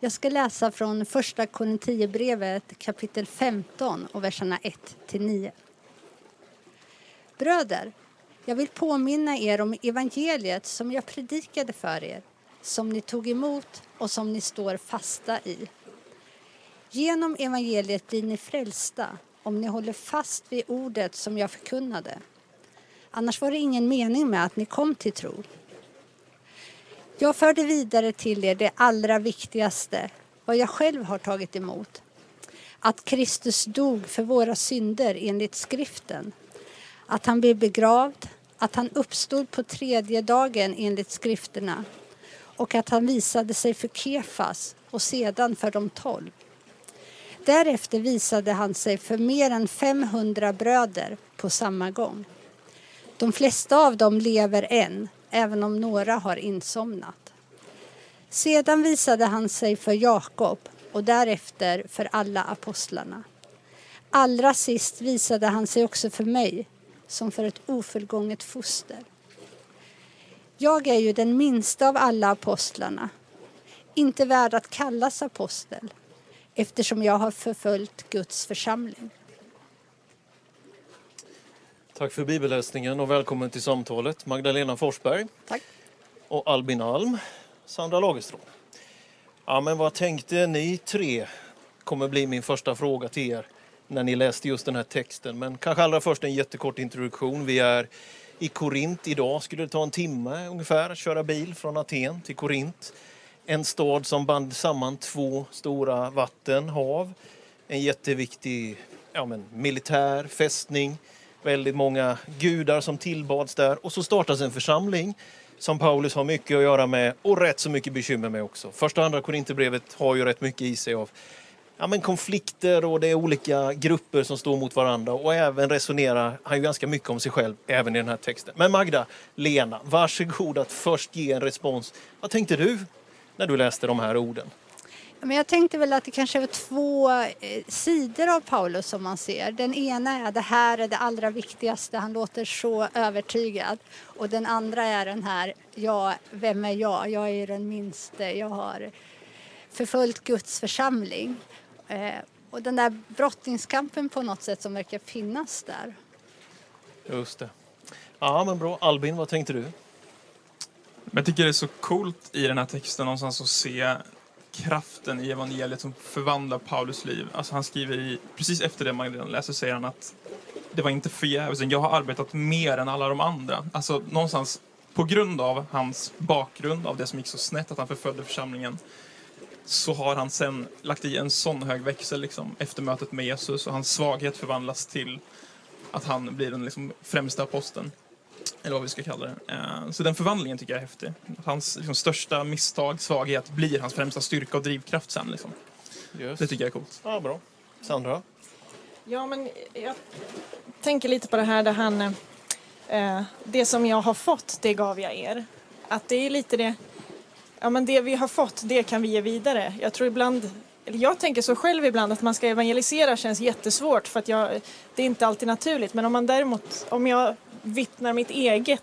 Jag ska läsa från första Korinthierbrevet kapitel 15 och verserna 1-9. Bröder, jag vill påminna er om evangeliet som jag predikade för er, som ni tog emot och som ni står fasta i. Genom evangeliet blir ni frälsta om ni håller fast vid ordet som jag förkunnade. Annars var det ingen mening med att ni kom till tro. Jag förde vidare till er det allra viktigaste, vad jag själv har tagit emot. Att Kristus dog för våra synder enligt skriften. Att han blev begravd, att han uppstod på tredje dagen enligt skrifterna. Och att han visade sig för Kefas och sedan för de 12. Därefter visade han sig för mer än 500 bröder på samma gång. De flesta av dem lever än, även om några har insomnat. Sedan visade han sig för Jakob och därefter för alla apostlarna. Allra sist visade han sig också för mig, som för ett ofullgånget foster. Jag är ju den minsta av alla apostlarna, inte värd att kallas apostel, eftersom jag har förföljt Guds församling. Tack för bibelläsningen och välkommen till samtalet. Magdalena Forsberg. Tack. Och Albin Alm, Sandra Lagerström. Ja, men vad tänkte ni tre kommer bli min första fråga till er när ni läste just den här texten. Men kanske allra först en jättekort introduktion. Vi är i Korint idag. Skulle det ta en timme ungefär att köra bil från Aten till Korint. En stad som band samman två stora vattenhav. En jätteviktig militär fästning. Väldigt många gudar som tillbads där. Och så startas en församling som Paulus har mycket att göra med och rätt så mycket bekymmer med också. Första och andra Korinthierbrevet har ju rätt mycket i sig av konflikter, och det är olika grupper som står mot varandra. Och även resonerar han ju ganska mycket om sig själv även i den här texten. Men Magdalena, varsågod att först ge en respons. Vad tänkte du när du läste de här orden? Men jag tänkte väl att det kanske är två sidor av Paulus som man ser. Den ena är det här är det allra viktigaste. Han låter så övertygad. Och den andra är den här, vem är jag? Jag är den minste. Jag har förföljt Guds församling. Och den där brottningskampen på något sätt som verkar finnas där. Just det. Ja, men bra. Albin, vad tänkte du? Jag tycker det är så coolt i den här texten någonstans att se kraften i evangeliet som förvandlar Paulus liv. Alltså han skriver precis efter det Magdalena läser, säger han att det var inte förgäves. Jag har arbetat mer än alla de andra. Alltså någonstans på grund av hans bakgrund, av det som gick så snett att han förföljde församlingen, så har han sen lagt i en sån hög växel efter mötet med Jesus, och hans svaghet förvandlas till att han blir den främsta aposteln. Eller vad vi ska kalla det. Så den förvandlingen tycker jag är häftig. Hans största misstag, svaghet, blir hans främsta styrka och drivkraft sen. Just. Det tycker jag är coolt. Ja, bra. Sandra? Ja, men jag tänker lite på det här där han... det som jag har fått, det gav jag er. Att det är lite det... Ja, men det vi har fått, det kan vi ge vidare. Jag tror ibland... Jag tänker så själv ibland att man ska evangelisera känns jättesvårt. För att det är inte alltid naturligt. Men om man däremot... Om jag vittnar mitt eget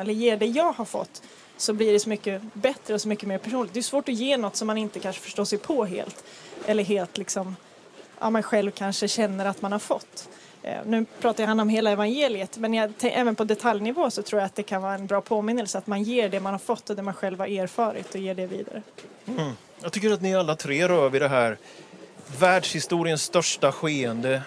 eller ger det jag har fått, så blir det så mycket bättre och så mycket mer personligt. Det är svårt att ge något som man inte kanske förstår sig på helt. Eller helt man själv kanske känner att man har fått. Nu pratar han om hela evangeliet, men även på detaljnivå så tror jag att det kan vara en bra påminnelse att man ger det man har fått och det man själv har erfarit och ger det vidare. Mm. Jag tycker att ni alla tre rör vid det här världshistoriens största skeende,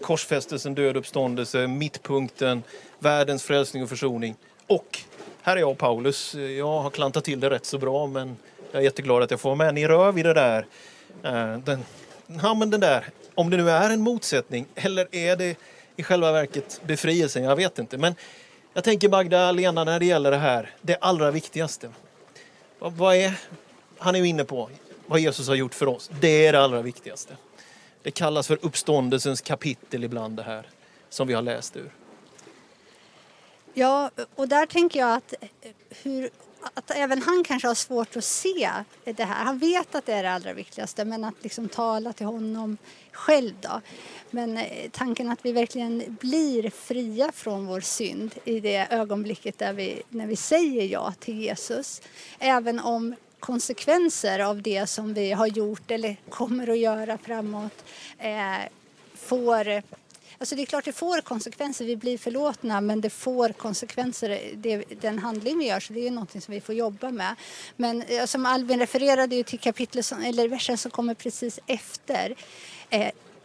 korsfästelsen, döduppståndelse, mittpunkten, världens frälsning och försoning. Och här är jag, Paulus. Jag har klantat till det rätt så bra, men jag är jätteglad att jag får med. Ni rör vid det där. Den där. Om det nu är en motsättning, eller är det i själva verket befrielsen? Jag vet inte. Men jag tänker, Magdalena, när det gäller det här, det allra viktigaste. Vad är han är ju inne på? Vad Jesus har gjort för oss. Det är det allra viktigaste. Det kallas för uppståndelsens kapitel ibland, det här som vi har läst ur. Ja, och där tänker jag att även han kanske har svårt att se det här. Han vet att det är det allra viktigaste, men att tala till honom själv då. Men tanken att vi verkligen blir fria från vår synd i det ögonblicket när vi säger ja till Jesus. Även om konsekvenser av det som vi har gjort eller kommer att göra framåt får... Alltså det är klart det får konsekvenser, vi blir förlåtna, men det får konsekvenser, den handling vi gör, så det är ju någonting som vi får jobba med. Men som Albin refererade ju till kapitlet, eller versen som kommer precis efter,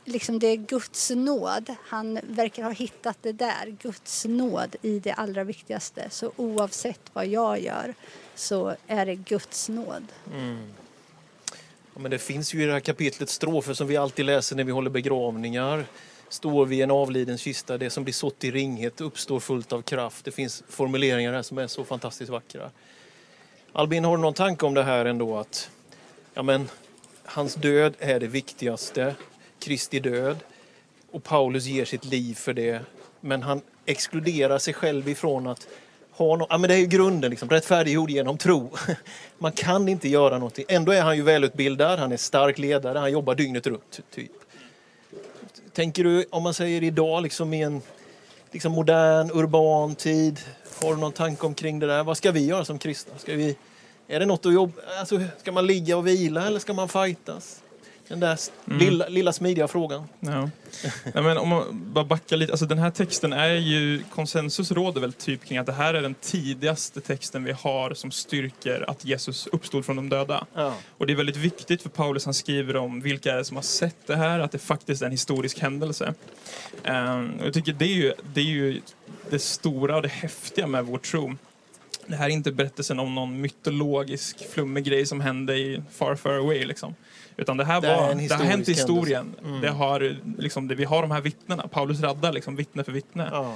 liksom det är Guds nåd. Han verkar ha hittat det där, Guds nåd i det allra viktigaste. Så oavsett vad jag gör så är det Guds nåd. Mm. Ja, men det finns ju i det här kapitlet strofer som vi alltid läser när vi håller begravningar. Står vi i en avliden kista, det som blir sått i ringhet uppstår fullt av kraft. Det finns formuleringar här som är så fantastiskt vackra. Albin, har du någon tanke om det här ändå? Att ja, men, hans död är det viktigaste, Kristi död. Och Paulus ger sitt liv för det. Men han exkluderar sig själv ifrån att ha något. Ja, men det är ju grunden, liksom, rättfärdiggjord genom tro. Man kan inte göra någonting. Ändå är han ju välutbildad, han är stark ledare, han jobbar dygnet runt typ. Tänker du, om man säger idag liksom i en liksom modern, urban tid, har du någon tanke omkring det där? Vad ska vi göra som kristna? Är det något att jobba? Alltså, ska man ligga och vila eller ska man fightas? Den där lilla smidiga frågan. Ja. Nej, men om man bara backar lite. Alltså, den här texten är ju, konsensus råder väl typ kring att det här är den tidigaste texten vi har som styrker att Jesus uppstod från de döda. Ja. Och det är väldigt viktigt för Paulus, han skriver om vilka är det som har sett det här, att det faktiskt är en historisk händelse. Jag tycker det är ju det stora och det häftiga med vår tro. Det här är inte berättelsen om någon mytologisk flummig grej som hände i Far Far Away liksom. Utan det har hänt i historien. Mm. Det har, liksom, vi har de här vittnena. Paulus raddar liksom, vittne för vittne. Ja.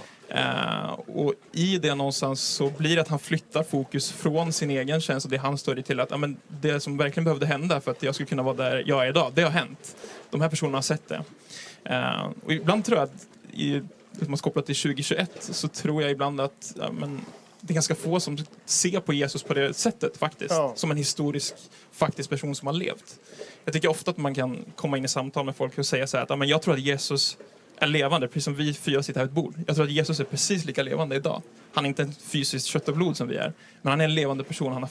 Och i det någonstans så blir det att han flyttar fokus från sin egen tjänst och det han står i till att ja, men det som verkligen behövde hända för att jag skulle kunna vara där jag är idag, det har hänt. De här personerna har sett det. Och ibland tror jag att om man kopplar till 2021 så tror jag ibland att ja, men, det är ganska få som ser på Jesus på det sättet faktiskt. Ja. Som en historisk faktisk person som har levt. Jag tycker ofta att man kan komma in i samtal med folk och säga så här att jag tror att Jesus är levande, precis som vi fyra sitter här vid ett bord. Jag tror att Jesus är precis lika levande idag. Han är inte en fysiskt kött och blod som vi är. Men han är en levande person, han har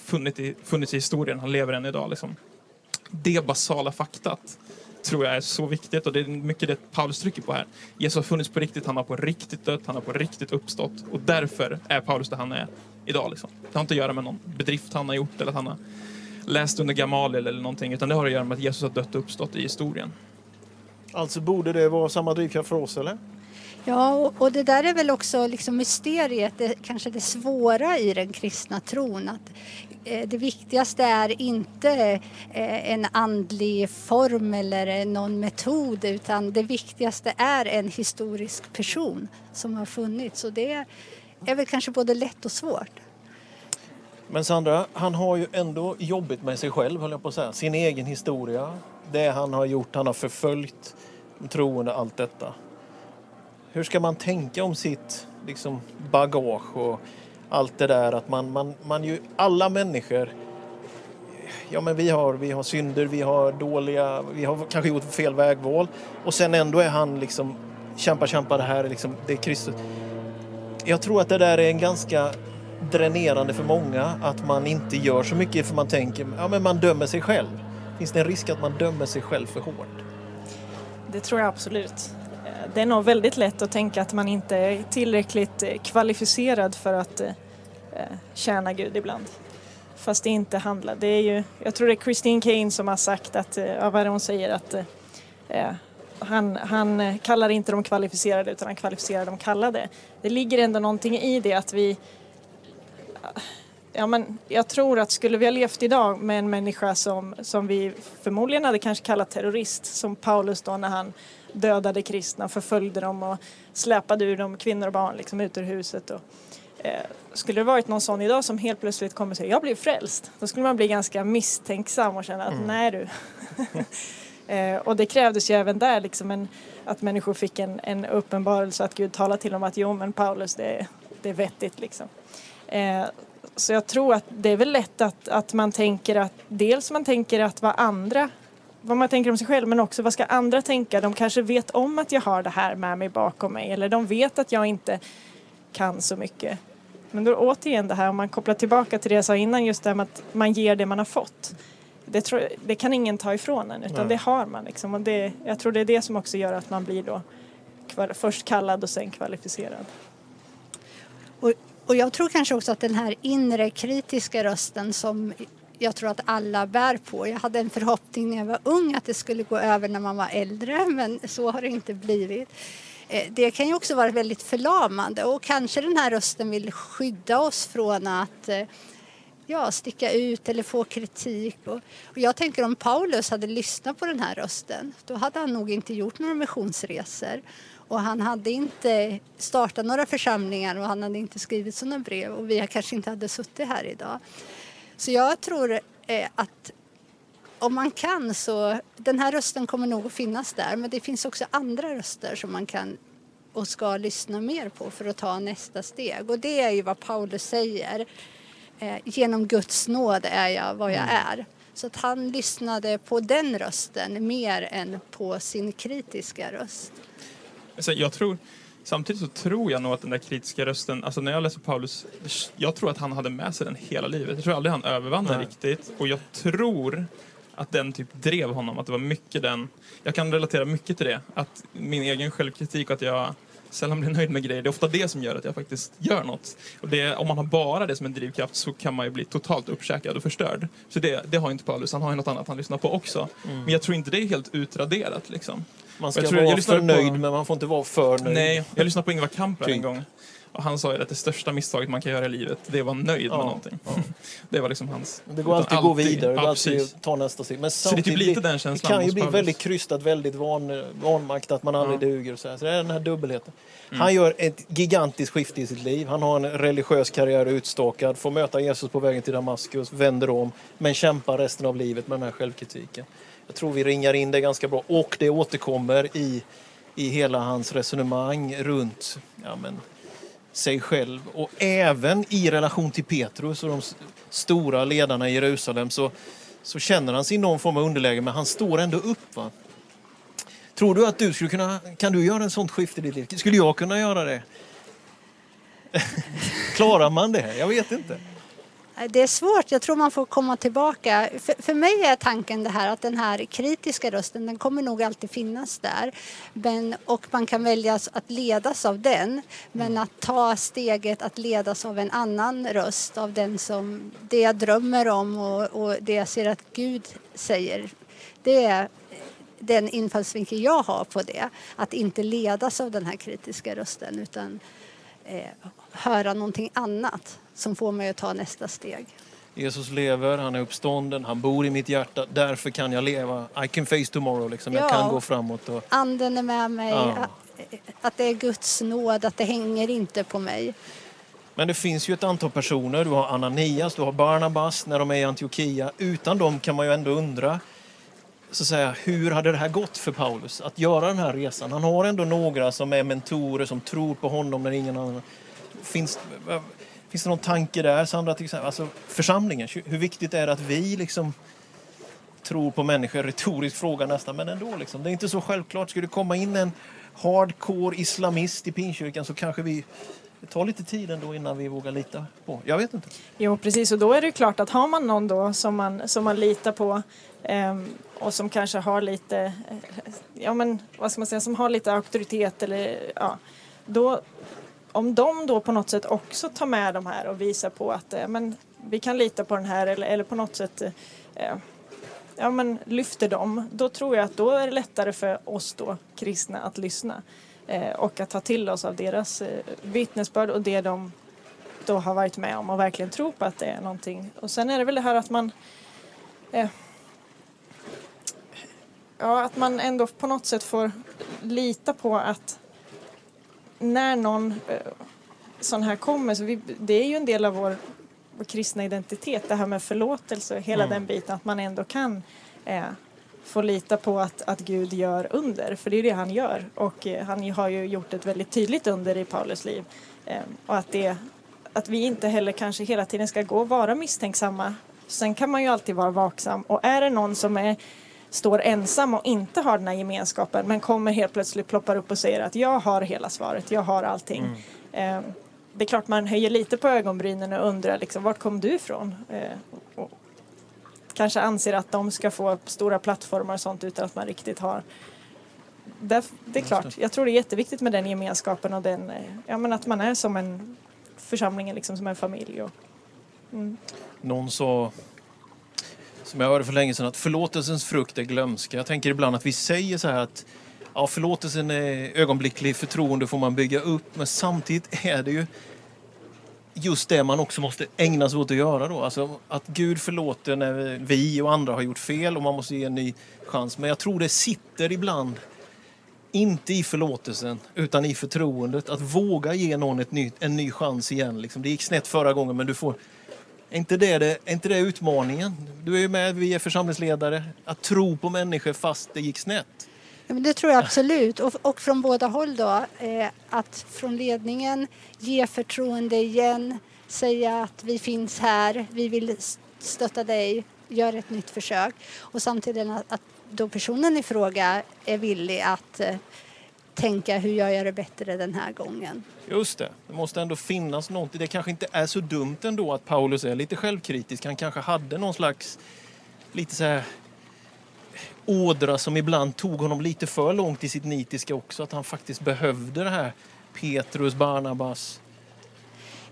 funnits i historien, han lever än idag. Liksom. Det basala faktat tror jag är så viktigt och det är mycket det Paulus trycker på här. Jesus har funnits på riktigt, han har på riktigt dött, han har på riktigt uppstått och därför är Paulus där han är idag. Liksom. Det har inte att göra med någon bedrift han har gjort eller att han har läst under Gamaliel eller någonting, utan det har att göra med att Jesus har dött och uppstått i historien. Alltså borde det vara samma drivkraft för oss eller? Ja, och det där är väl också liksom mysteriet, kanske det svåra i den kristna tron, att det viktigaste är inte en andlig form eller någon metod, utan det viktigaste är en historisk person som har funnits, och det är väl kanske både lätt och svårt. Men Sandra, han har ju ändå jobbat med sig själv, höll jag på att säga, sin egen historia, det han har gjort, han har förföljt troende, allt detta. Hur ska man tänka om sitt liksom, bagage och allt det där? Att man ju, alla människor, ja men vi har synder, vi har dåliga, vi har kanske gjort fel vägval. Och sen ändå är han liksom, kämpa det här, liksom, det är Kristus. Jag tror att det där är en ganska dränerande för många, att man inte gör så mycket för man tänker, ja men man dömer sig själv. Finns det en risk att man dömer sig själv för hårt? Det tror jag absolut. Det är nog väldigt lätt att tänka att man inte är tillräckligt kvalificerad för att tjäna Gud ibland. Fast det inte handlar. Det är ju, jag tror det är Christine Kane som har sagt att, vad är det hon säger, att han kallar inte de kvalificerade utan han kvalificerar de kallade. Det ligger ändå någonting i det att vi... Ja, men jag tror att skulle vi ha levt idag med en människa som vi förmodligen hade kanske kallat terrorist, som Paulus då när han dödade kristna, förföljde dem och släpade ur dem, kvinnor och barn liksom, ut ur huset. Och, skulle det varit någon sån idag som helt plötsligt kommer och säger, jag blev frälst. Då skulle man bli ganska misstänksam och känna att nej du. Och det krävdes ju även där liksom att människor fick en uppenbarelse att Gud talade till dem att jo men Paulus det är vettigt liksom. Så jag tror att det är väl lätt att man tänker att dels man tänker att vad man tänker om sig själv, men också vad ska andra tänka? De kanske vet om att jag har det här med mig bakom mig, eller de vet att jag inte kan så mycket. Men då återigen det här, om man kopplar tillbaka till det jag sa innan, just det här med att man ger det man har fått. Det kan ingen ta ifrån en, utan det har man liksom. Och det, jag tror det är det som också gör att man blir då först kallad och sen kvalificerad. Och jag tror kanske också att den här inre kritiska rösten som jag tror att alla bär på. Jag hade en förhoppning när jag var ung att det skulle gå över när man var äldre, men så har det inte blivit. Det kan ju också vara väldigt förlamande, och kanske den här rösten vill skydda oss från att sticka ut eller få kritik. Och jag tänker om Paulus hade lyssnat på den här rösten, då hade han nog inte gjort några missionsresor. Och han hade inte startat några församlingar, och han hade inte skrivit sådana brev, och vi kanske inte hade suttit här idag. Så jag tror att om man kan, så den här rösten kommer nog att finnas där, men det finns också andra röster som man kan och ska lyssna mer på för att ta nästa steg. Och det är ju vad Paulus säger. Genom Guds nåd är jag vad jag är. Så att han lyssnade på den rösten mer än på sin kritiska röst. Så jag tror, samtidigt så tror jag nog att den där kritiska rösten, alltså när jag läser Paulus, jag tror att han hade med sig den hela livet. Jag tror aldrig han övervann den riktigt, och jag tror att den typ drev honom, att det var mycket den, jag kan relatera mycket till det, att min egen självkritik och att jag sällan blir nöjd med grejer, det är ofta det som gör att jag faktiskt gör något. Och det, om man har bara det som en drivkraft, så kan man ju bli totalt uppsäkrad och förstörd. Så det har inte Paulus, han har ju något annat han lyssnar på också. Men jag tror inte det är helt utraderat liksom. Man ska jag vara nöjd, men man får inte vara för nöjd. Nej, jag lyssnade på Ingvar Kampen en gång. Och han sa ju att det största misstaget man kan göra i livet, det är att vara nöjd med någonting. Det var liksom hans... Det går alltid att gå vidare, det går alltid att ta nästa steg. Men samtidigt, det, typ den det kan ju bli väldigt krystat, väldigt vanmakt, att man aldrig duger. Och så det är den här dubbelheten. Han gör ett gigantiskt skifte i sitt liv. Han har en religiös karriär utstakad, får möta Jesus på vägen till Damaskus, vänder om, men kämpar resten av livet med den här självkritiken. Jag tror vi ringar in det ganska bra, och det återkommer i hela hans resonemang runt sig själv, och även i relation till Petrus och de stora ledarna i Jerusalem, så känner han sig någon form av underläge, men han står ändå upp, va? Tror du att du skulle kunna, kan du göra en sånt skift i ditt liv? Skulle jag kunna göra det? Klarar man det? Jag vet inte. Det är svårt, jag tror man får komma tillbaka. För mig är tanken det här att den här kritiska rösten, den kommer nog alltid finnas där. Men, och man kan välja att ledas av den, men att ta steget att ledas av en annan röst, av den som det jag drömmer om och det jag ser att Gud säger. Det är den infallsvinkel jag har på det, att inte ledas av den här kritiska rösten, utan höra någonting annat som får mig att ta nästa steg. Jesus lever, han är uppstånden, han bor i mitt hjärta, därför kan jag leva. I can face tomorrow, liksom. Jag kan gå framåt. Och... anden är med mig, att det är Guds nåd, att det hänger inte på mig. Men det finns ju ett antal personer, du har Ananias, du har Barnabas när de är i Antiochia. Utan dem kan man ju ändå undra, så att säga, hur hade det här gått för Paulus att göra den här resan? Han har ändå några som är mentorer, som tror på honom när ingen annan... Finns det någon tanke där, Sandra, till exempel? Alltså församlingen, hur viktigt är det att vi liksom tror på människor? Retorisk fråga nästan, men ändå liksom. Det är inte så självklart. Skulle det komma in en hardcore islamist i Pinkyrkan, så kanske vi... Det tar lite tid ändå innan vi vågar lita på. Jag vet inte. Jo, precis. Och då är det klart att har man någon då som man litar på och som kanske har lite som har lite auktoritet eller då, om de då på något sätt också tar med de här och visar på att vi kan lita på den här eller på något sätt lyfter dem, då tror jag att då är det lättare för oss då kristna att lyssna. Och att ta till oss av deras vittnesbörd och det de då har varit med om och verkligen tror på att det är någonting. Och sen är det väl det här att man att man ändå på något sätt får lita på att när någon sån här kommer, så det är ju en del av vår kristna identitet, det här med förlåtelse och hela den biten, att man ändå kan få lita på att Gud gör under, för det är det han gör, och han har ju gjort ett väldigt tydligt under i Paulus liv, och att vi inte heller kanske hela tiden ska gå och vara misstänksamma. Sen kan man ju alltid vara vaksam, och är det någon som står ensam och inte har den här gemenskapen, men kommer helt plötsligt ploppar upp och säger att jag har hela svaret, jag har allting, det är klart man höjer lite på ögonbrynen och undrar liksom, vart kom du ifrån? Och kanske anser att de ska få stora plattformar och sånt utan att man riktigt har. Det är klart, jag tror det är jätteviktigt med den gemenskapen och den, ja, men att man är som en församling, liksom som en familj. Och, Någon sa, som jag hörde för länge sedan, att förlåtelsens frukt är glömska. Jag tänker ibland att vi säger så här att ja, förlåtelsen är ögonblicklig, förtroende får man bygga upp, men samtidigt är det ju just det man också måste ägna sig åt att göra då. Alltså att Gud förlåter när vi och andra har gjort fel och man måste ge en ny chans. Men jag tror det sitter ibland inte i förlåtelsen utan i förtroendet. Att våga ge någon en ny chans igen. Liksom. Det gick snett förra gången men du får... Är inte det utmaningen? Du är ju med, vi är församlingsledare. Att tro på människor fast det gick snett. Ja, men det tror jag absolut. Och från båda håll då. Att från ledningen ge förtroende igen. Säga att vi finns här. Vi vill stötta dig. Gör ett nytt försök. Och samtidigt att då personen i fråga är villig att tänka hur jag gör det bättre den här gången. Just det. Det måste ändå finnas någonting. Det kanske inte är så dumt ändå att Paulus är lite självkritisk. Han kanske hade någon slags lite så här ådra som ibland tog honom lite för långt i sitt nitiska också. Att han faktiskt behövde det här Petrus, Barnabas.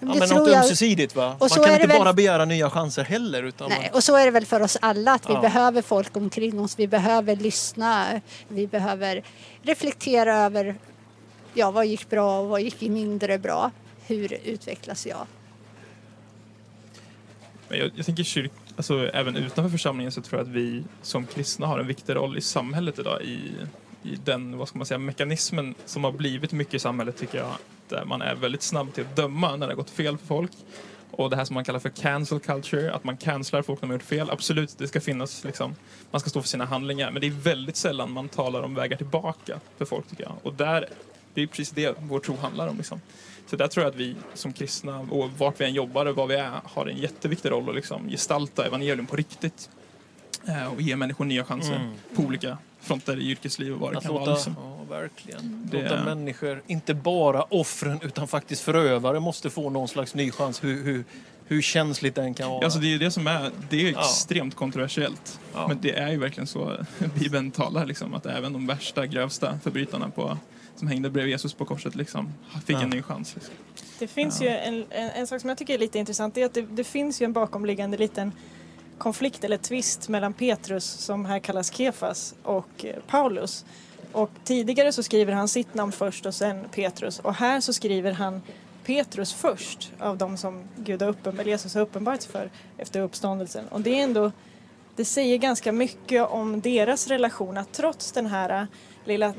Men något ömsesidigt, va? Man kan inte bara begära nya chanser heller. Utan nej, och så är det väl för oss alla att vi behöver folk omkring oss. Vi behöver lyssna. Vi behöver reflektera över vad gick bra och vad gick mindre bra. Hur utvecklas jag? Jag tänker även utanför församlingen så tror jag att vi som kristna har en viktig roll i samhället idag. I den, vad ska man säga, mekanismen som har blivit mycket i samhället tycker jag. Där man är väldigt snabb till att döma när det har gått fel för folk. Och det här som man kallar för cancel culture. Att man cancelar folk när man har gjort fel. Absolut, det ska finnas liksom. Man ska stå för sina handlingar. Men det är väldigt sällan man talar om vägar tillbaka för folk tycker jag. Och det är precis det vår tro handlar om liksom. Så där tror jag att vi som kristna och vart vi än jobbar och vad vi är har en jätteviktig roll att liksom gestalta evangelium på riktigt. Och ge människor nya chanser på olika fronter i yrkesliv och vad det kan vara. Liksom. Ja, verkligen. Låta människor, inte bara offren utan faktiskt förövare, måste få någon slags ny chans. Hur känsligt den kan vara. Alltså det är det som är, det är extremt kontroversiellt. Ja. Men det är ju verkligen så Bibeln talar liksom, att även de värsta, grövsta förbrytarna som hängde bredvid Jesus på korset liksom, fick en ny chans. Liksom. Det finns ju en sak som jag tycker är lite intressant, det är att det finns ju en bakomliggande liten konflikt eller tvist mellan Petrus, som här kallas Kefas, och Paulus. Och tidigare så skriver han sitt namn först och sen Petrus. Och här så skriver han Petrus först av de som Gud har Jesus har uppenbart för efter uppståndelsen. Och det är ändå, det säger ganska mycket om deras relation att trots den här lilla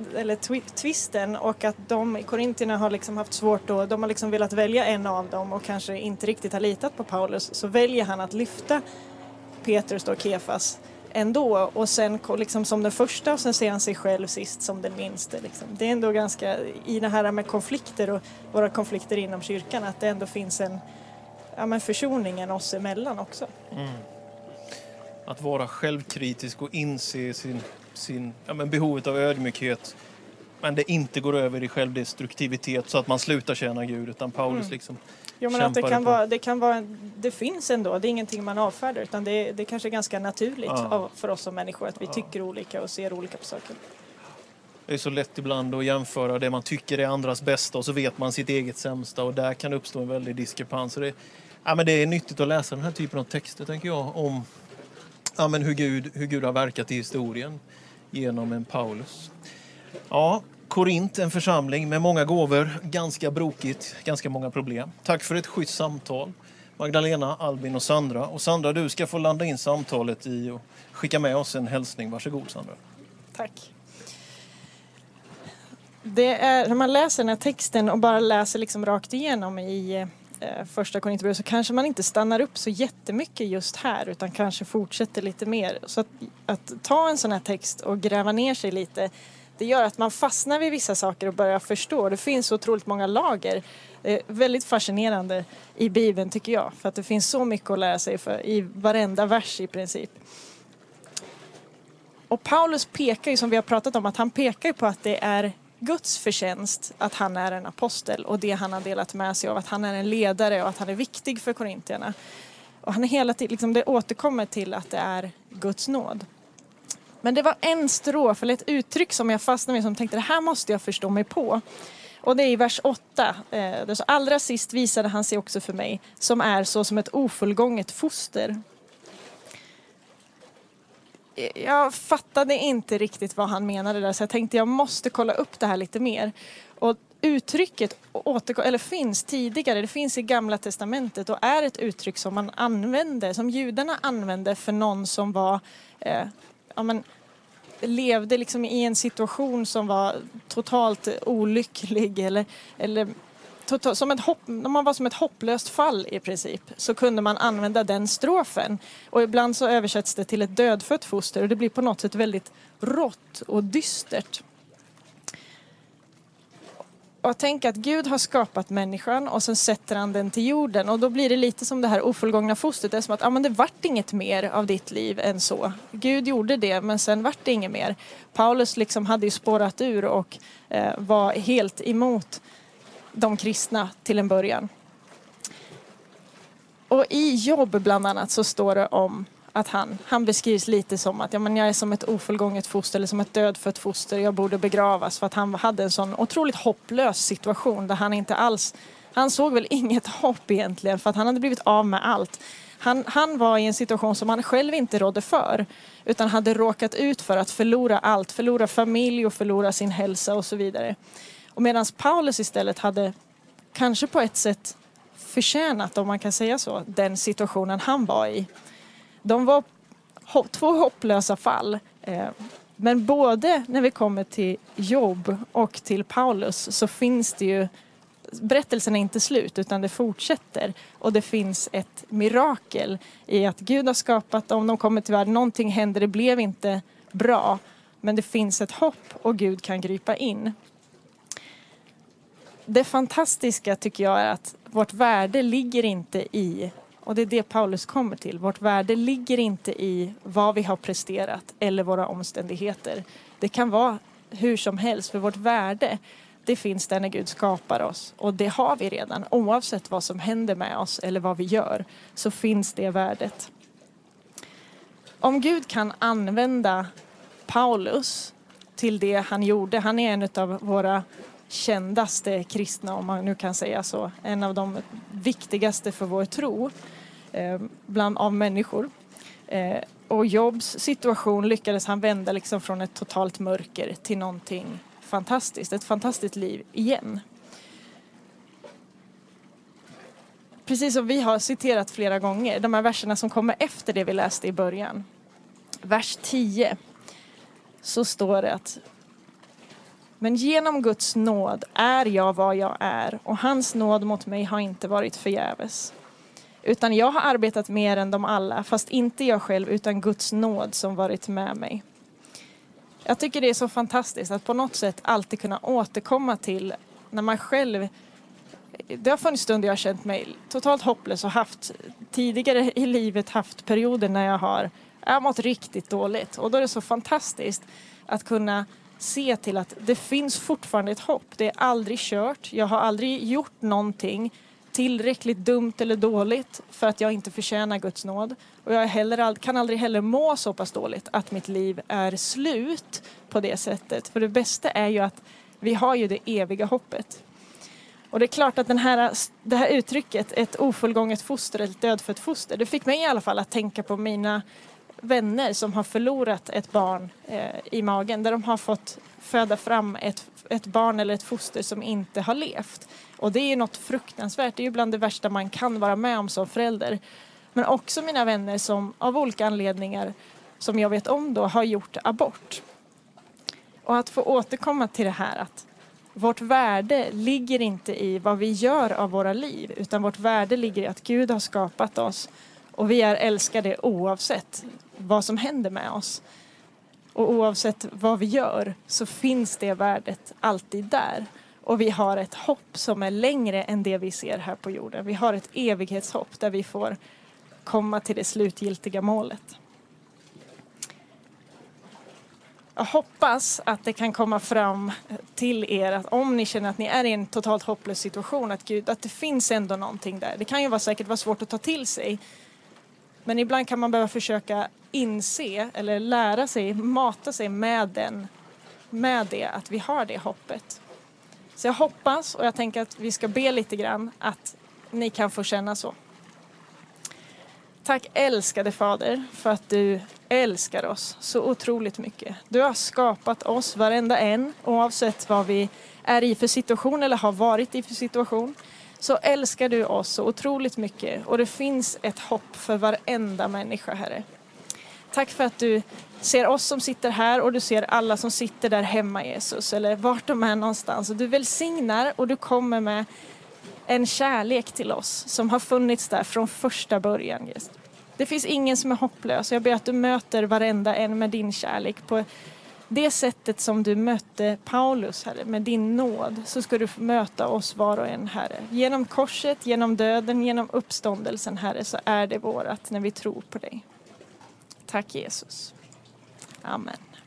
tvisten och att de i Korintierna har liksom haft svårt då, de har liksom velat välja en av dem och kanske inte riktigt har litat på Paulus, så väljer han att lyfta Petrus och Kefas ändå och sen liksom som den första och sen ser han sig själv sist som den minste liksom. Det är ändå ganska i det här med konflikter och våra konflikter inom kyrkan att det ändå finns en försoningen oss emellan också. Att vara självkritisk och inse sin behovet av ödmjukhet, men det inte går över i självdestruktivitet så att man slutar tjäna Gud, utan Paulus liksom. Jo, men att det finns ändå, det är ingenting man avfärdar utan det är kanske ganska naturligt för oss som människor att vi tycker olika och ser olika på saker. Det är så lätt ibland att jämföra det man tycker är andras bästa och så vet man sitt eget sämsta och där kan uppstå en väldig diskrepans. Det är nyttigt att läsa den här typen av texter tänker jag om hur Gud har verkat i historien genom en Paulus. Ja. Korint, en församling med många gåvor, ganska brokigt, ganska många problem. Tack för ett schysst samtal, Magdalena, Albin och Sandra. Och Sandra, du ska få landa in samtalet i och skicka med oss en hälsning. Varsågod, Sandra. Tack. Det är, när man läser den här texten och bara läser liksom rakt igenom i första Korinthierbrevet så kanske man inte stannar upp så jättemycket just här utan kanske fortsätter lite mer. Så att ta en sån här text och gräva ner sig lite, det gör att man fastnar vid vissa saker och börjar förstå. Det finns så otroligt många lager. Det är väldigt fascinerande i Bibeln tycker jag. För att det finns så mycket att lära sig för i varenda vers i princip. Och Paulus pekar ju, som vi har pratat om, att han pekar på att det är Guds förtjänst att han är en apostel och det han har delat med sig av, att han är en ledare och att han är viktig för korintierna. Och han är hela tiden, liksom, det återkommer till att det är Guds nåd. Men det var en strof eller ett uttryck som jag fastnade med, som tänkte det här måste jag förstå mig på. Och det är i vers 8. Allra sist visade han sig också för mig, som är så som ett ofullgånget foster. Jag fattade inte riktigt vad han menade där, så jag tänkte jag måste kolla upp det här lite mer. Och uttrycket finns tidigare, det finns i Gamla testamentet och är ett uttryck som man använde, som judarna använde för någon som var... levde liksom i en situation som var totalt olycklig eller som om man var som ett hopplöst fall i princip, så kunde man använda den strofen. Och ibland så översätts det till ett dödfött foster och det blir på något sätt väldigt rått och dystert. Och tänk att Gud har skapat människan och sen sätter han den till jorden. Och då blir det lite som det här ofullgångna fostret. Det är som att det vart inget mer av ditt liv än så. Gud gjorde det, men sen vart det inget mer. Paulus liksom hade ju spårat ur och var helt emot de kristna till en början. Och i Jobb bland annat så står det om att han beskrivs lite som att jag är som ett ofullgånget foster eller som ett dödfött foster, jag borde begravas, för att han hade en sån otroligt hopplös situation där han inte alls, han såg väl inget hopp egentligen, för att han hade blivit av med allt. Han var i en situation som han själv inte rådde för, utan hade råkat ut för att förlora allt, förlora familj och förlora sin hälsa och så vidare. Och medan Paulus istället hade kanske på ett sätt förtjänat, om man kan säga så, den situationen han var i. De var två hopplösa fall. Men både när vi kommer till Jobb och till Paulus så finns det ju... Berättelsen är inte slut utan det fortsätter. Och det finns ett mirakel i att Gud har skapat dem. De kommer till världen, någonting händer, det blev inte bra. Men det finns ett hopp och Gud kan gripa in. Det fantastiska tycker jag är att vårt värde ligger inte i... Och det är det Paulus kommer till. Vårt värde ligger inte i vad vi har presterat eller våra omständigheter. Det kan vara hur som helst, för vårt värde, det finns där när Gud skapar oss. Och det har vi redan, oavsett vad som händer med oss eller vad vi gör, så finns det värdet. Om Gud kan använda Paulus till det han gjorde, han är en av våra kändaste kristna, om man nu kan säga så, en av de viktigaste för vår tro av människor. Och Jobs situation lyckades han vända liksom från ett totalt mörker till någonting fantastiskt, ett fantastiskt liv igen. Precis som vi har citerat flera gånger, de här verserna som kommer efter det vi läste i början. Vers 10 så står det att men genom Guds nåd är jag vad jag är, och hans nåd mot mig har inte varit förgäves. Utan jag har arbetat mer än de alla, fast inte jag själv utan Guds nåd som varit med mig. Jag tycker det är så fantastiskt att på något sätt alltid kunna återkomma till när man själv... Det har funnits stunder jag har känt mig totalt hopplös och haft tidigare i livet haft perioder när jag har mått riktigt dåligt. Och då är det så fantastiskt att kunna... se till att det finns fortfarande ett hopp. Det är aldrig kört. Jag har aldrig gjort någonting tillräckligt dumt eller dåligt för att jag inte förtjänar Guds nåd. Och jag kan aldrig heller må så pass dåligt att mitt liv är slut på det sättet. För det bästa är ju att vi har ju det eviga hoppet. Och det är klart att det här uttrycket, ett ofullgånget foster, ett dödfött foster, det fick mig i alla fall att tänka på mina... vänner som har förlorat ett barn i magen, där de har fått föda fram ett barn eller ett foster som inte har levt. Och det är ju något fruktansvärt, det är ju bland det värsta man kan vara med om som förälder. Men också mina vänner som av olika anledningar som jag vet om då har gjort abort. Och att få återkomma till det här att vårt värde ligger inte i vad vi gör av våra liv, utan vårt värde ligger i att Gud har skapat oss. Och vi är älskade oavsett vad som händer med oss. Och oavsett vad vi gör så finns det värdet alltid där. Och vi har ett hopp som är längre än det vi ser här på jorden. Vi har ett evighetshopp där vi får komma till det slutgiltiga målet. Jag hoppas att det kan komma fram till er att om ni känner att ni är i en totalt hopplös situation, att Gud, att det finns ändå någonting där. Det kan ju vara säkert vara svårt att ta till sig. Men ibland kan man behöva försöka inse eller lära sig, mata sig med det, att vi har det hoppet. Så jag hoppas, och jag tänker att vi ska be lite grann, att ni kan få känna så. Tack älskade Fader för att du älskar oss så otroligt mycket. Du har skapat oss varenda en, oavsett vad vi är i för situation eller har varit i för situation. Så älskar du oss så otroligt mycket, och det finns ett hopp för varenda människa, Herre. Tack för att du ser oss som sitter här, och du ser alla som sitter där hemma, Jesus, eller vart de är någonstans. Du välsignar, och du kommer med en kärlek till oss som har funnits där från första början. Just. Det finns ingen som är hopplös. Jag ber att du möter varenda en med din kärlek. På det sättet som du mötte Paulus, Herre, med din nåd, så ska du möta oss var och en, Herre. Genom korset, genom döden, genom uppståndelsen, Herre, så är det vårat när vi tror på dig. Tack Jesus. Amen.